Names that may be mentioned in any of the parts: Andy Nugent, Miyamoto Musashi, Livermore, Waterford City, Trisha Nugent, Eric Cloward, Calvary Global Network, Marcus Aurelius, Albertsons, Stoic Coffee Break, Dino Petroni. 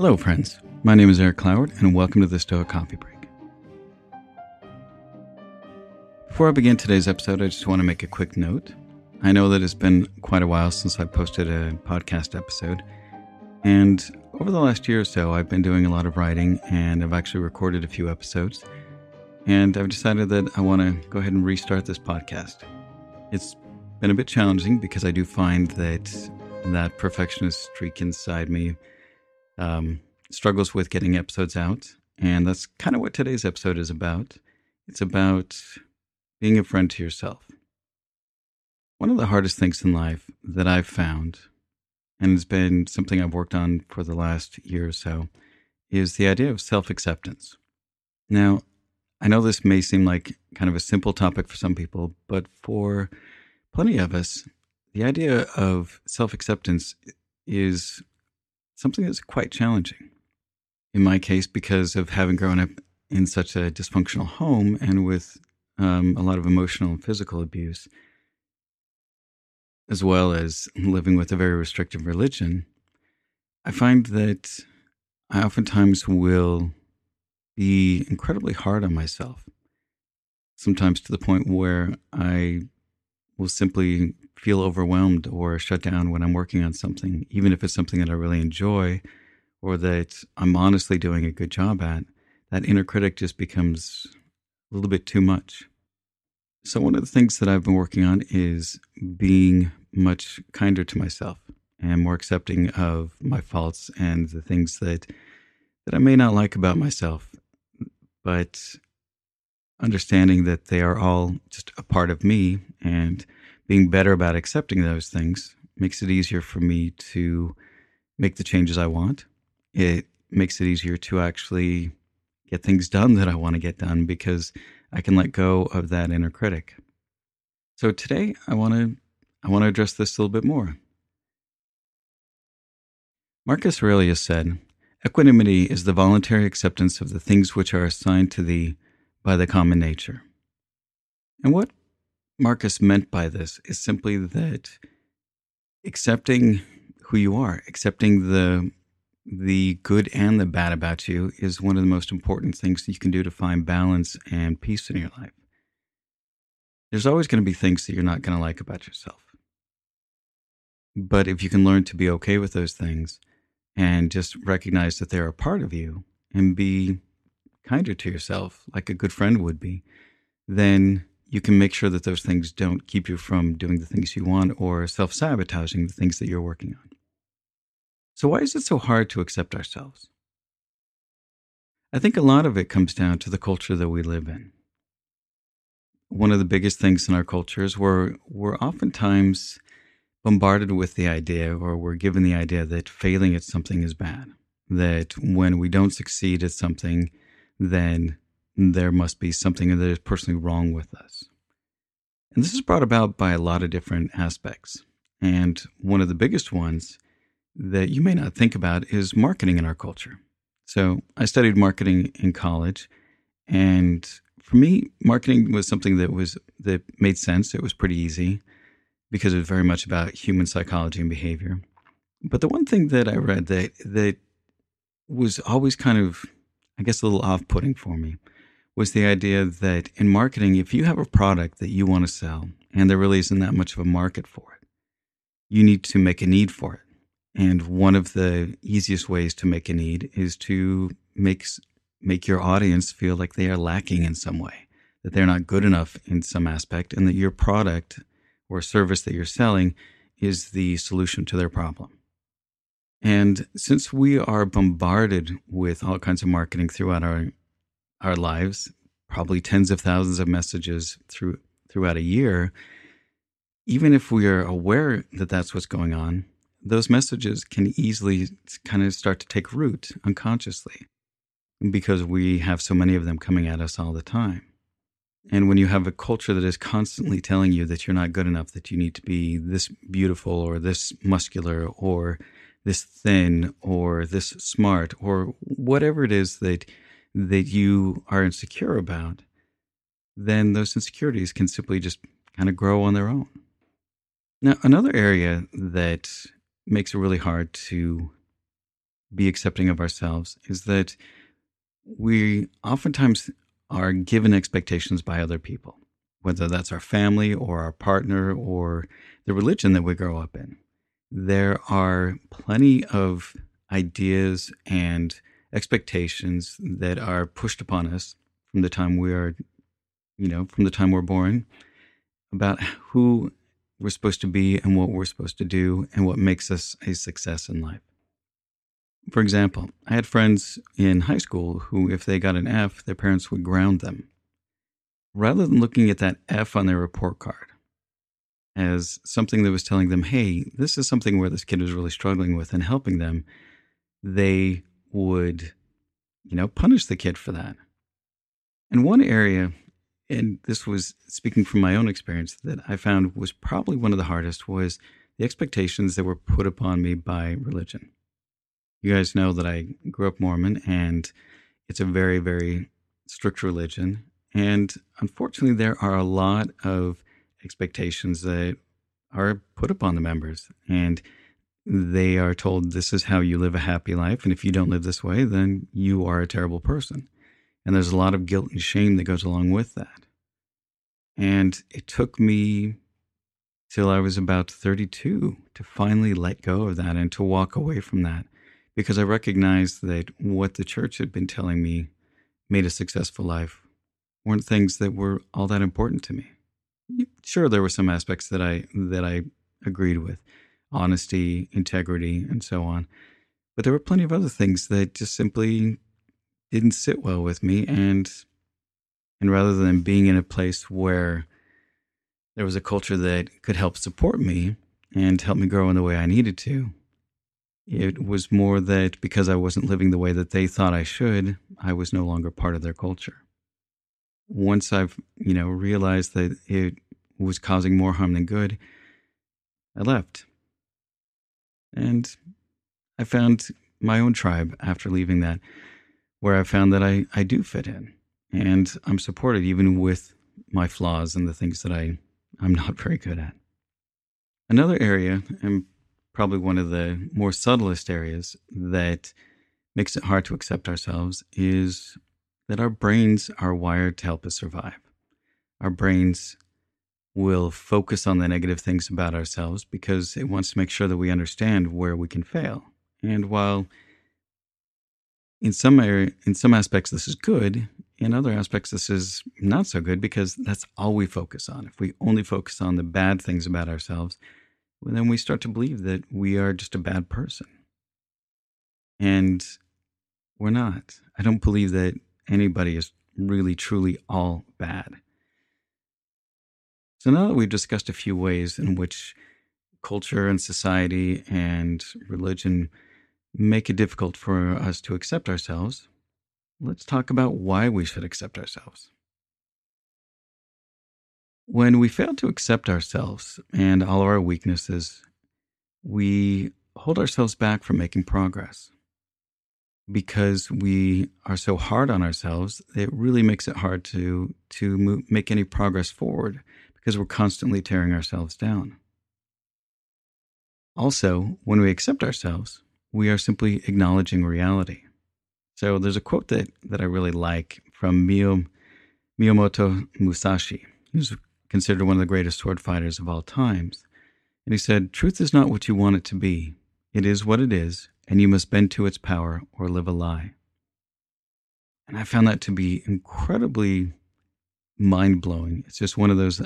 Hello, friends. My name is Eric Cloward, and welcome to the Stoic Coffee Break. Before I begin today's episode, I just want to make a quick note. I know that it's been quite a while since I posted a podcast episode, and over the last year or so, I've been doing a lot of writing, and I've actually recorded a few episodes, and I've decided that I want to go ahead and restart this podcast. It's been a bit challenging because I do find that perfectionist streak inside me struggles with getting episodes out, and that's kind of what today's episode is about. It's about being a friend to yourself. One of the hardest things in life that I've found, and it's been something I've worked on for the last year or so, is the idea of self-acceptance. Now, I know this may seem like kind of a simple topic for some people, but for plenty of us, the idea of self-acceptance is something that's quite challenging. In my case, because of having grown up in such a dysfunctional home and with a lot of emotional and physical abuse, as well as living with a very restrictive religion, I find that I oftentimes will be incredibly hard on myself, sometimes to the point where I will simply feel overwhelmed or shut down when I'm working on something, even if it's something that I really enjoy or that I'm honestly doing a good job at. That inner critic just becomes a little bit too much. So one of the things that I've been working on is being much kinder to myself and more accepting of my faults and the things that I may not like about myself, but understanding that they are all just a part of me, and being better about accepting those things makes it easier for me to make the changes I want. It makes it easier to actually get things done that I want to get done because I can let go of that inner critic. So today I want to address this a little bit more. Marcus Aurelius said, "Equanimity is the voluntary acceptance of the things which are assigned to thee by the common nature." And what Marcus meant by this is simply that accepting who you are, accepting the good and the bad about you, is one of the most important things that you can do to find balance and peace in your life. There's always going to be things that you're not going to like about yourself. But if you can learn to be okay with those things and just recognize that they're a part of you and be kinder to yourself, like a good friend would be, then you can make sure that those things don't keep you from doing the things you want or self-sabotaging the things that you're working on. So why is it so hard to accept ourselves? I think a lot of it comes down to the culture that we live in. One of the biggest things in our culture is we're oftentimes bombarded with the idea, or we're given the idea, that failing at something is bad, that when we don't succeed at something, then there must be something that is personally wrong with us. And this is brought about by a lot of different aspects. And one of the biggest ones that you may not think about is marketing in our culture. So I studied marketing in college, and for me, marketing was something that made sense. It was pretty easy because it was very much about human psychology and behavior. But the one thing that I read that was always kind of, I guess, a little off-putting for me was the idea that in marketing, if you have a product that you want to sell and there really isn't that much of a market for it, you need to make a need for it. And one of the easiest ways to make a need is to make your audience feel like they are lacking in some way, that they're not good enough in some aspect, and that your product or service that you're selling is the solution to their problem. And since we are bombarded with all kinds of marketing throughout our lives, probably tens of thousands of messages throughout a year, even if we are aware that that's what's going on, those messages can easily kind of start to take root unconsciously because we have so many of them coming at us all the time. And when you have a culture that is constantly telling you that you're not good enough, that you need to be this beautiful or this muscular or this thin or this smart or whatever it is that you are insecure about, then those insecurities can simply just kind of grow on their own. Now, another area that makes it really hard to be accepting of ourselves is that we oftentimes are given expectations by other people, whether that's our family or our partner or the religion that we grow up in. There are plenty of ideas and expectations that are pushed upon us from the time we are, from the time we're born, about who we're supposed to be and what we're supposed to do and what makes us a success in life. For example, I had friends in high school who, if they got an F, their parents would ground them. Rather than looking at that F on their report card as something that was telling them, hey, this is something where this kid is really struggling with and helping them, they would, punish the kid for that. And one area, and this was speaking from my own experience, that I found was probably one of the hardest was the expectations that were put upon me by religion. You guys know that I grew up Mormon, and it's a very, very strict religion. And unfortunately, there are a lot of expectations that are put upon the members. And they are told, this is how you live a happy life. And if you don't live this way, then you are a terrible person. And there's a lot of guilt and shame that goes along with that. And it took me till I was about 32 to finally let go of that and to walk away from that. Because I recognized that what the church had been telling me made a successful life weren't things that were all that important to me. Sure, there were some aspects that I agreed with, honesty, integrity, and so on. But there were plenty of other things that just simply didn't sit well with me. And rather than being in a place where there was a culture that could help support me and help me grow in the way I needed to, it was more that because I wasn't living the way that they thought I should, I was no longer part of their culture. Once I've, realized that it was causing more harm than good, I left. And I found my own tribe after leaving that, where I found that I do fit in. And I'm supported even with my flaws and the things that I'm not very good at. Another area, and probably one of the more subtlest areas that makes it hard to accept ourselves, is that our brains are wired to help us survive. Our brains will focus on the negative things about ourselves because it wants to make sure that we understand where we can fail. And while in some aspects this is good, in other aspects this is not so good because that's all we focus on. If we only focus on the bad things about ourselves, well, then we start to believe that we are just a bad person. And we're not. I don't believe that anybody is really, truly all bad. So now that we've discussed a few ways in which culture and society and religion make it difficult for us to accept ourselves, let's talk about why we should accept ourselves. When we fail to accept ourselves and all of our weaknesses, we hold ourselves back from making progress. Because we are so hard on ourselves, it really makes it hard to make any progress forward because we're constantly tearing ourselves down. Also, when we accept ourselves, we are simply acknowledging reality. So there's a quote that I really like from Miyamoto Musashi, who's considered one of the greatest sword fighters of all times. And he said, "Truth is not what you want it to be. It is what it is, and you must bend to its power or live a lie." And I found that to be incredibly mind-blowing. It's just one of those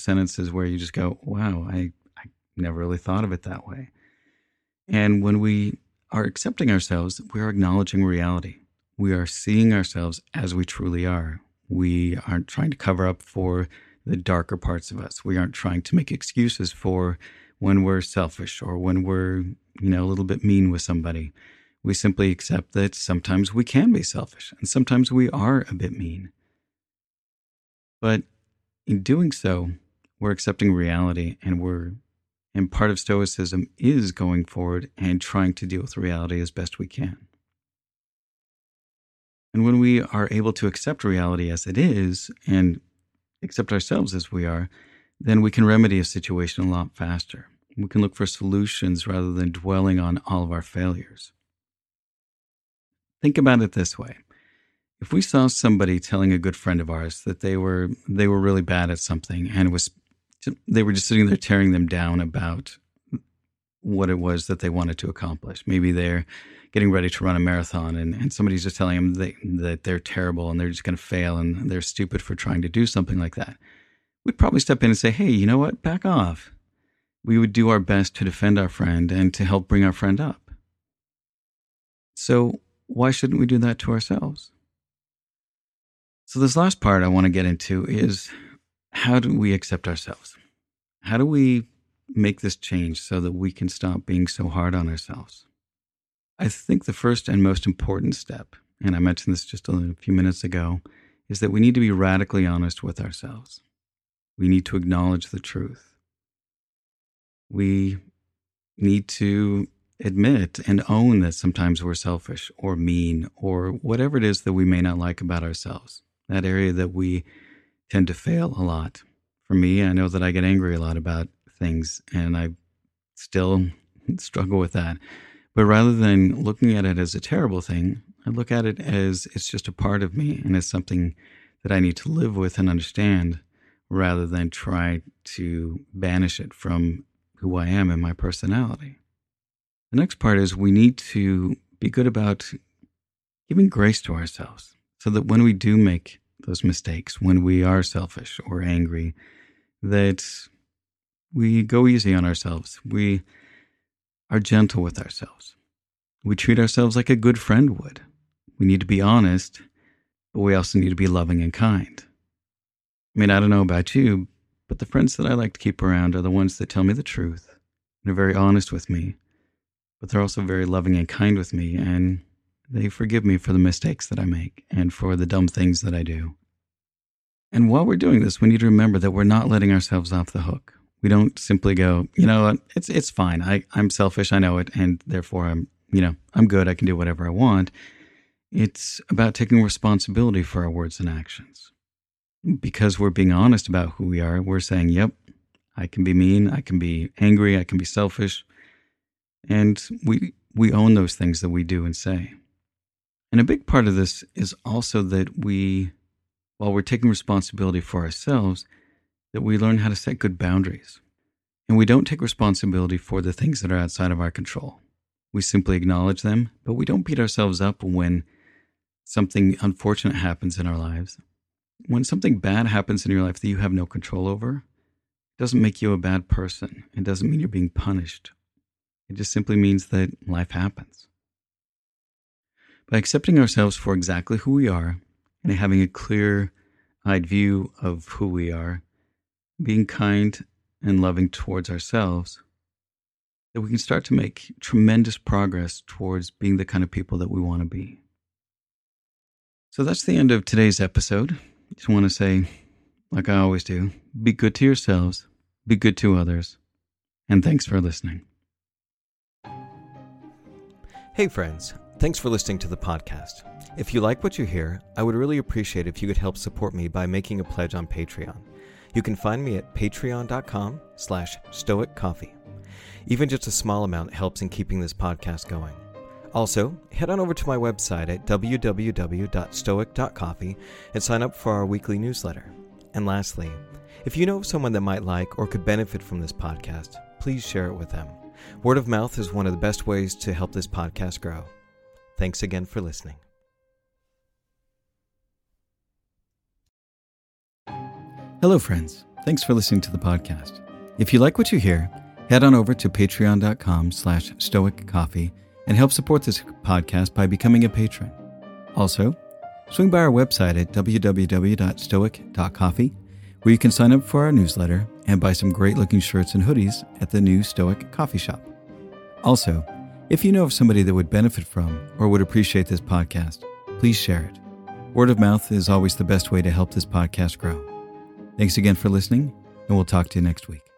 sentences where you just go, wow, I never really thought of it that way. And when we are accepting ourselves, we are acknowledging reality. We are seeing ourselves as we truly are. We aren't trying to cover up for the darker parts of us. We aren't trying to make excuses for when we're selfish or when we're, a little bit mean with somebody. We simply accept that sometimes we can be selfish and sometimes we are a bit mean. But in doing so, we're accepting reality, and part of Stoicism is going forward and trying to deal with reality as best we can. And when we are able to accept reality as it is and accept ourselves as we are, then we can remedy a situation a lot faster. We can look for solutions rather than dwelling on all of our failures. Think about it this way. If we saw somebody telling a good friend of ours that they were really bad at something and they were just sitting there tearing them down about what it was that they wanted to accomplish. Maybe they're getting ready to run a marathon and somebody's just telling them that they're terrible and they're just going to fail and they're stupid for trying to do something like that. We'd probably step in and say, hey, you know what? Back off. We would do our best to defend our friend and to help bring our friend up. So why shouldn't we do that to ourselves? So this last part I want to get into is, how do we accept ourselves? How do we make this change so that we can stop being so hard on ourselves? I think the first and most important step, and I mentioned this just a few minutes ago, is that we need to be radically honest with ourselves. We need to acknowledge the truth. We need to admit and own that sometimes we're selfish or mean or whatever it is that we may not like about ourselves. That area that we tend to fail a lot. For me, I know that I get angry a lot about things, and I still struggle with that. But rather than looking at it as a terrible thing, I look at it as it's just a part of me, and it's something that I need to live with and understand, rather than try to banish it from who I am and my personality. The next part is we need to be good about giving grace to ourselves, so that when we do make those mistakes, when we are selfish or angry, that we go easy on ourselves. We are gentle with ourselves. We treat ourselves like a good friend would. We need to be honest, but we also need to be loving and kind. I mean, I don't know about you, but the friends that I like to keep around are the ones that tell me the truth and are very honest with me, but they're also very loving and kind with me, and they forgive me for the mistakes that I make and for the dumb things that I do. And while we're doing this, we need to remember that we're not letting ourselves off the hook. We don't simply go, you know what, it's fine. I'm selfish, I know it, and therefore I'm good, I can do whatever I want. It's about taking responsibility for our words and actions. Because we're being honest about who we are, we're saying, yep, I can be mean, I can be angry, I can be selfish. And we own those things that we do and say. And a big part of this is also that while we're taking responsibility for ourselves, that we learn how to set good boundaries. And we don't take responsibility for the things that are outside of our control. We simply acknowledge them, but we don't beat ourselves up when something unfortunate happens in our lives. When something bad happens in your life that you have no control over, it doesn't make you a bad person. It doesn't mean you're being punished. It just simply means that life happens. By accepting ourselves for exactly who we are and having a clear-eyed view of who we are, being kind and loving towards ourselves, that we can start to make tremendous progress towards being the kind of people that we want to be. So that's the end of today's episode. I just want to say, like I always do, be good to yourselves, be good to others, and thanks for listening. Hey friends. Thanks for listening to the podcast. If you like what you hear, I would really appreciate if you could help support me by making a pledge on Patreon. You can find me at patreon.com/stoiccoffee. Even just a small amount helps in keeping this podcast going. Also, head on over to my website at www.stoic.coffee and sign up for our weekly newsletter. And lastly, if you know of someone that might like or could benefit from this podcast, please share it with them. Word of mouth is one of the best ways to help this podcast grow. Thanks again for listening. Hello, friends. Thanks for listening to the podcast. If you like what you hear, head on over to patreon.com/stoiccoffee and help support this podcast by becoming a patron. Also, swing by our website at www.stoic.coffee, where you can sign up for our newsletter and buy some great-looking shirts and hoodies at the new Stoic Coffee Shop. Also, if you know of somebody that would benefit from or would appreciate this podcast, please share it. Word of mouth is always the best way to help this podcast grow. Thanks again for listening, and we'll talk to you next week.